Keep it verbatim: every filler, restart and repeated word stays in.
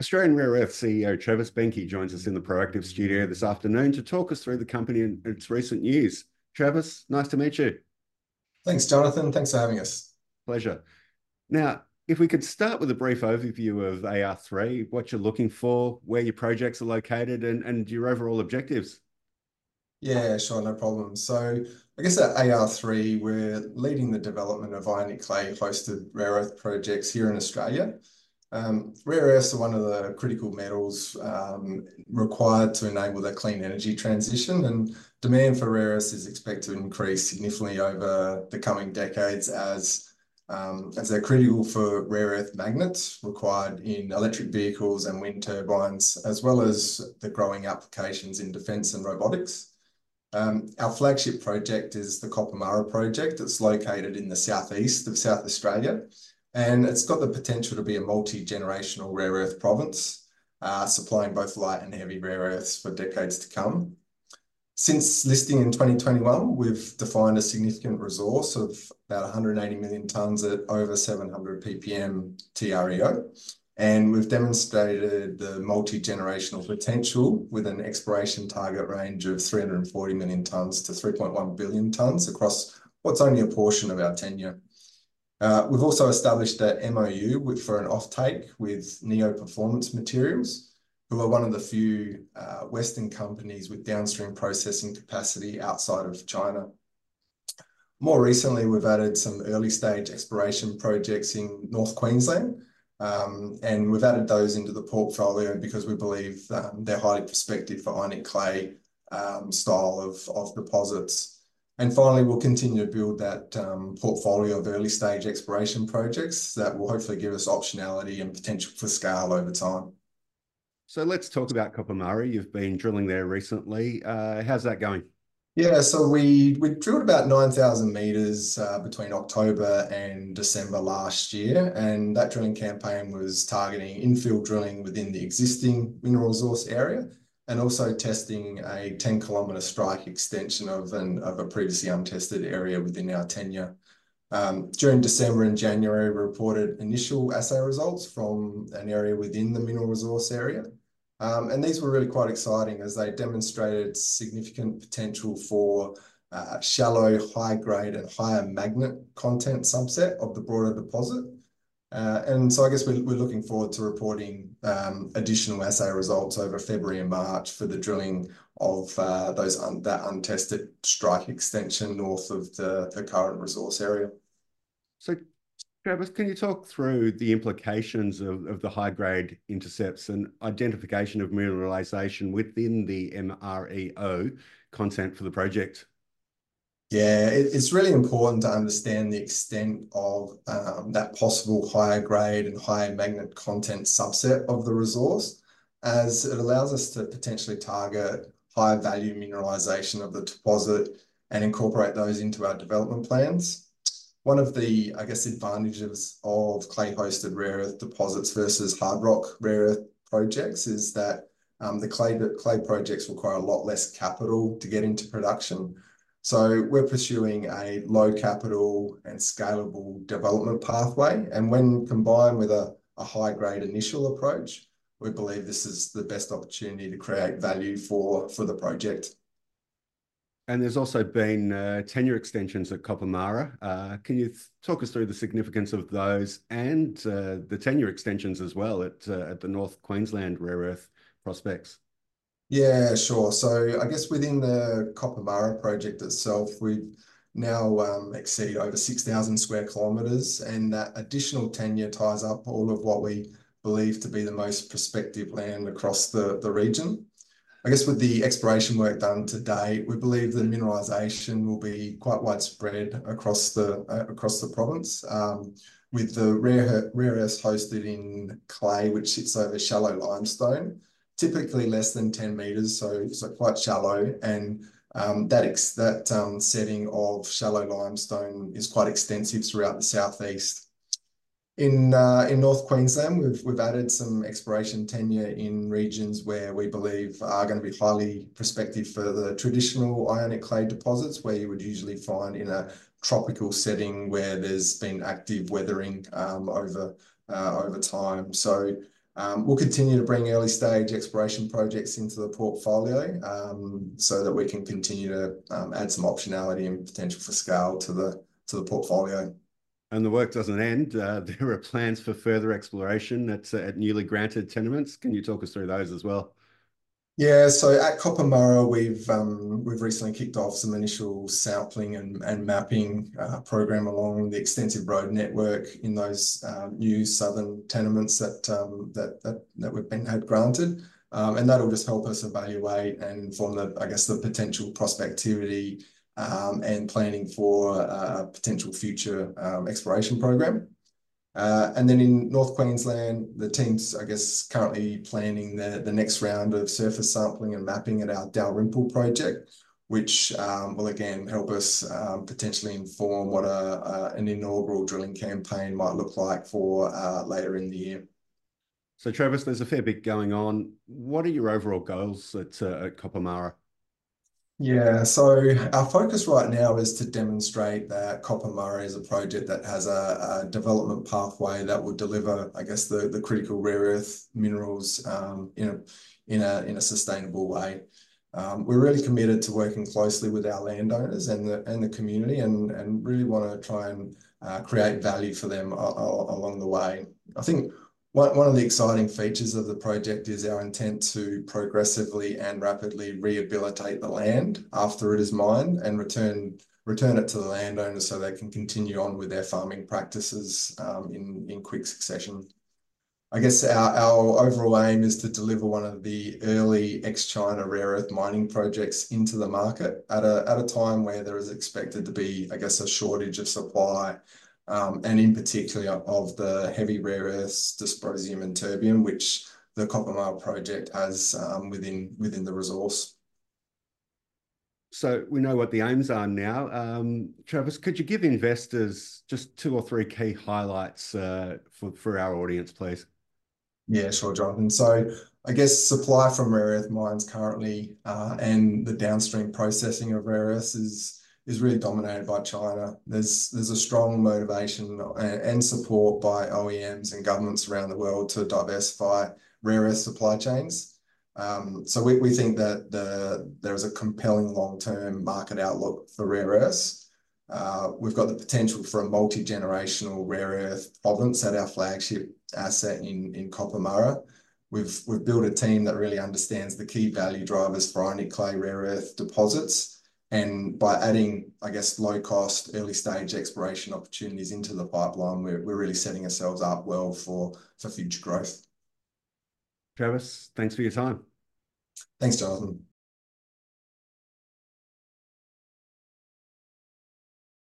Australian Rare Earths C E O Travis Beinke joins us in the Proactive studio this afternoon to talk us through the company and its recent news. Travis, nice to meet you. Thanks, Jonathan. Thanks for having us. Pleasure. Now, if we could start with a brief overview of A R three, what you're looking for, where your projects are located, and, and your overall objectives. Yeah, sure, no problem. So I guess at A R three, we're leading the development of ionic clay-hosted rare earth projects here in Australia. Um, rare earths are one of the critical metals um, required to enable the clean energy transition, and demand for rare earths is expected to increase significantly over the coming decades as, um, as they're critical for rare earth magnets required in electric vehicles and wind turbines, as well as the growing applications in defence and robotics. Um, our flagship project is the Koppamurra project. It's located in the southeast of South Australia, and it's got the potential to be a multi-generational rare earth province, uh, supplying both light and heavy rare earths for decades to come. Since listing in twenty twenty-one, we've defined a significant resource of about one hundred eighty million tonnes at over seven hundred P P M T R E O, and we've demonstrated the multi-generational potential with an exploration target range of three hundred forty million tonnes to three point one billion tonnes across what's only a portion of our tenure. Uh, we've also established an M O U with, for an offtake with Neo Performance Materials, who are one of the few uh, Western companies with downstream processing capacity outside of China. More recently, we've added some early stage exploration projects in North Queensland, um, and we've added those into the portfolio because we believe um, they're highly prospective for ionic clay um, style of, of deposits. And finally, we'll continue to build that um, portfolio of early stage exploration projects that will hopefully give us optionality and potential for scale over time. So let's talk about Koppamurra. You've been drilling there recently. Uh, how's that going? Yeah, so we, we drilled about nine thousand metres uh, between October and December last year. And that drilling campaign was targeting infill drilling within the existing mineral resource area, and also testing a ten kilometre strike extension of, an, of a previously untested area within our tenure. Um, during December and January, we reported initial assay results from an area within the mineral resource area. Um, and these were really quite exciting as they demonstrated significant potential for uh, shallow, high-grade and higher magnet content subset of the broader deposit. Uh, and so I guess we're, we're looking forward to reporting um, additional assay results over February and March for the drilling of uh, those un that untested strike extension north of the, the current resource area. So, Travis, can you talk through the implications of, of the high-grade intercepts and identification of mineralization within the M R E O content for the project? Yeah, it's really important to understand the extent of um, that possible higher grade and higher magnet content subset of the resource, as it allows us to potentially target higher value mineralization of the deposit and incorporate those into our development plans. One of the, I guess, advantages of clay-hosted rare earth deposits versus hard rock rare earth projects is that um, the clay, clay projects require a lot less capital to get into production. So we're pursuing a low capital and scalable development pathway. And when combined with a, a high grade initial approach, we believe this is the best opportunity to create value for, for the project. And there's also been uh, tenure extensions at Koppamurra. Uh, can you talk us through the significance of those and uh, the tenure extensions as well at, uh, at the North Queensland rare earth prospects? Yeah, sure. So I guess within the Koppamurra project itself, we've now um, exceed over six thousand square kilometres, and that additional tenure ties up all of what we believe to be the most prospective land across the, the region. I guess with the exploration work done to date, we believe the mineralisation will be quite widespread across the, uh, across the province, um, with the rare, rare earths hosted in clay, which sits over shallow limestone, typically less than ten metres, so, so quite shallow. And um, that, ex that um, setting of shallow limestone is quite extensive throughout the southeast. In, uh, in North Queensland, we've, we've added some exploration tenure in regions where we believe are going to be highly prospective for the traditional ionic clay deposits, where you would usually find in a tropical setting where there's been active weathering um, over, uh, over time. So Um, we'll continue to bring early stage exploration projects into the portfolio um, so that we can continue to um, add some optionality and potential for scale to the to the portfolio. And the work doesn't end. Uh, there are plans for further exploration at, uh, at newly granted tenements. Can you talk us through those as well? Yeah, so at Koppamurra, we've um, we've recently kicked off some initial sampling and, and mapping uh, program along the extensive road network in those uh, new southern tenements that um, that that that we've been had granted, um, and that'll just help us evaluate and inform the I guess the potential prospectivity um, and planning for a potential future um, exploration program. Uh, and then in North Queensland, the team's, I guess, currently planning the, the next round of surface sampling and mapping at our Dalrymple project, which um, will again help us um, potentially inform what a, uh, an inaugural drilling campaign might look like for uh, later in the year. So, Travis, there's a fair bit going on. What are your overall goals at, uh, at Koppamurra? Yeah, so our focus right now is to demonstrate that Koppamurra is a project that has a, a development pathway that will deliver, I guess, the, the critical rare earth minerals um, in a, in a, in a sustainable way. Um, we're really committed to working closely with our landowners and the, and the community and, and really want to try and uh, create value for them a, a, along the way. I think one of the exciting features of the project is our intent to progressively and rapidly rehabilitate the land after it is mined and return return it to the landowners so they can continue on with their farming practices um, in, in quick succession. I guess our, our overall aim is to deliver one of the early ex-China rare earth mining projects into the market at a, at a time where there is expected to be, I guess, a shortage of supply, Um, and in particular of the heavy rare earths, dysprosium and terbium, which the Koppamurra project has um, within, within the resource. So we know what the aims are now. Um, Travis, could you give investors just two or three key highlights uh, for, for our audience, please? Yeah, sure, Jonathan. So I guess supply from rare earth mines currently uh, and the downstream processing of rare earths is is really dominated by China. There's there's a strong motivation and support by O E Ms and governments around the world to diversify rare earth supply chains. Um, so we, we think that the, there is a compelling long-term market outlook for rare earths. Uh, we've got the potential for a multi-generational rare earth province at our flagship asset in, in Koppamurra. We've, we've built a team that really understands the key value drivers for ionic clay rare earth deposits. And by adding, I guess, low-cost, early-stage exploration opportunities into the pipeline, we're, we're really setting ourselves up well for, for future growth. Travis, thanks for your time. Thanks, Jonathan.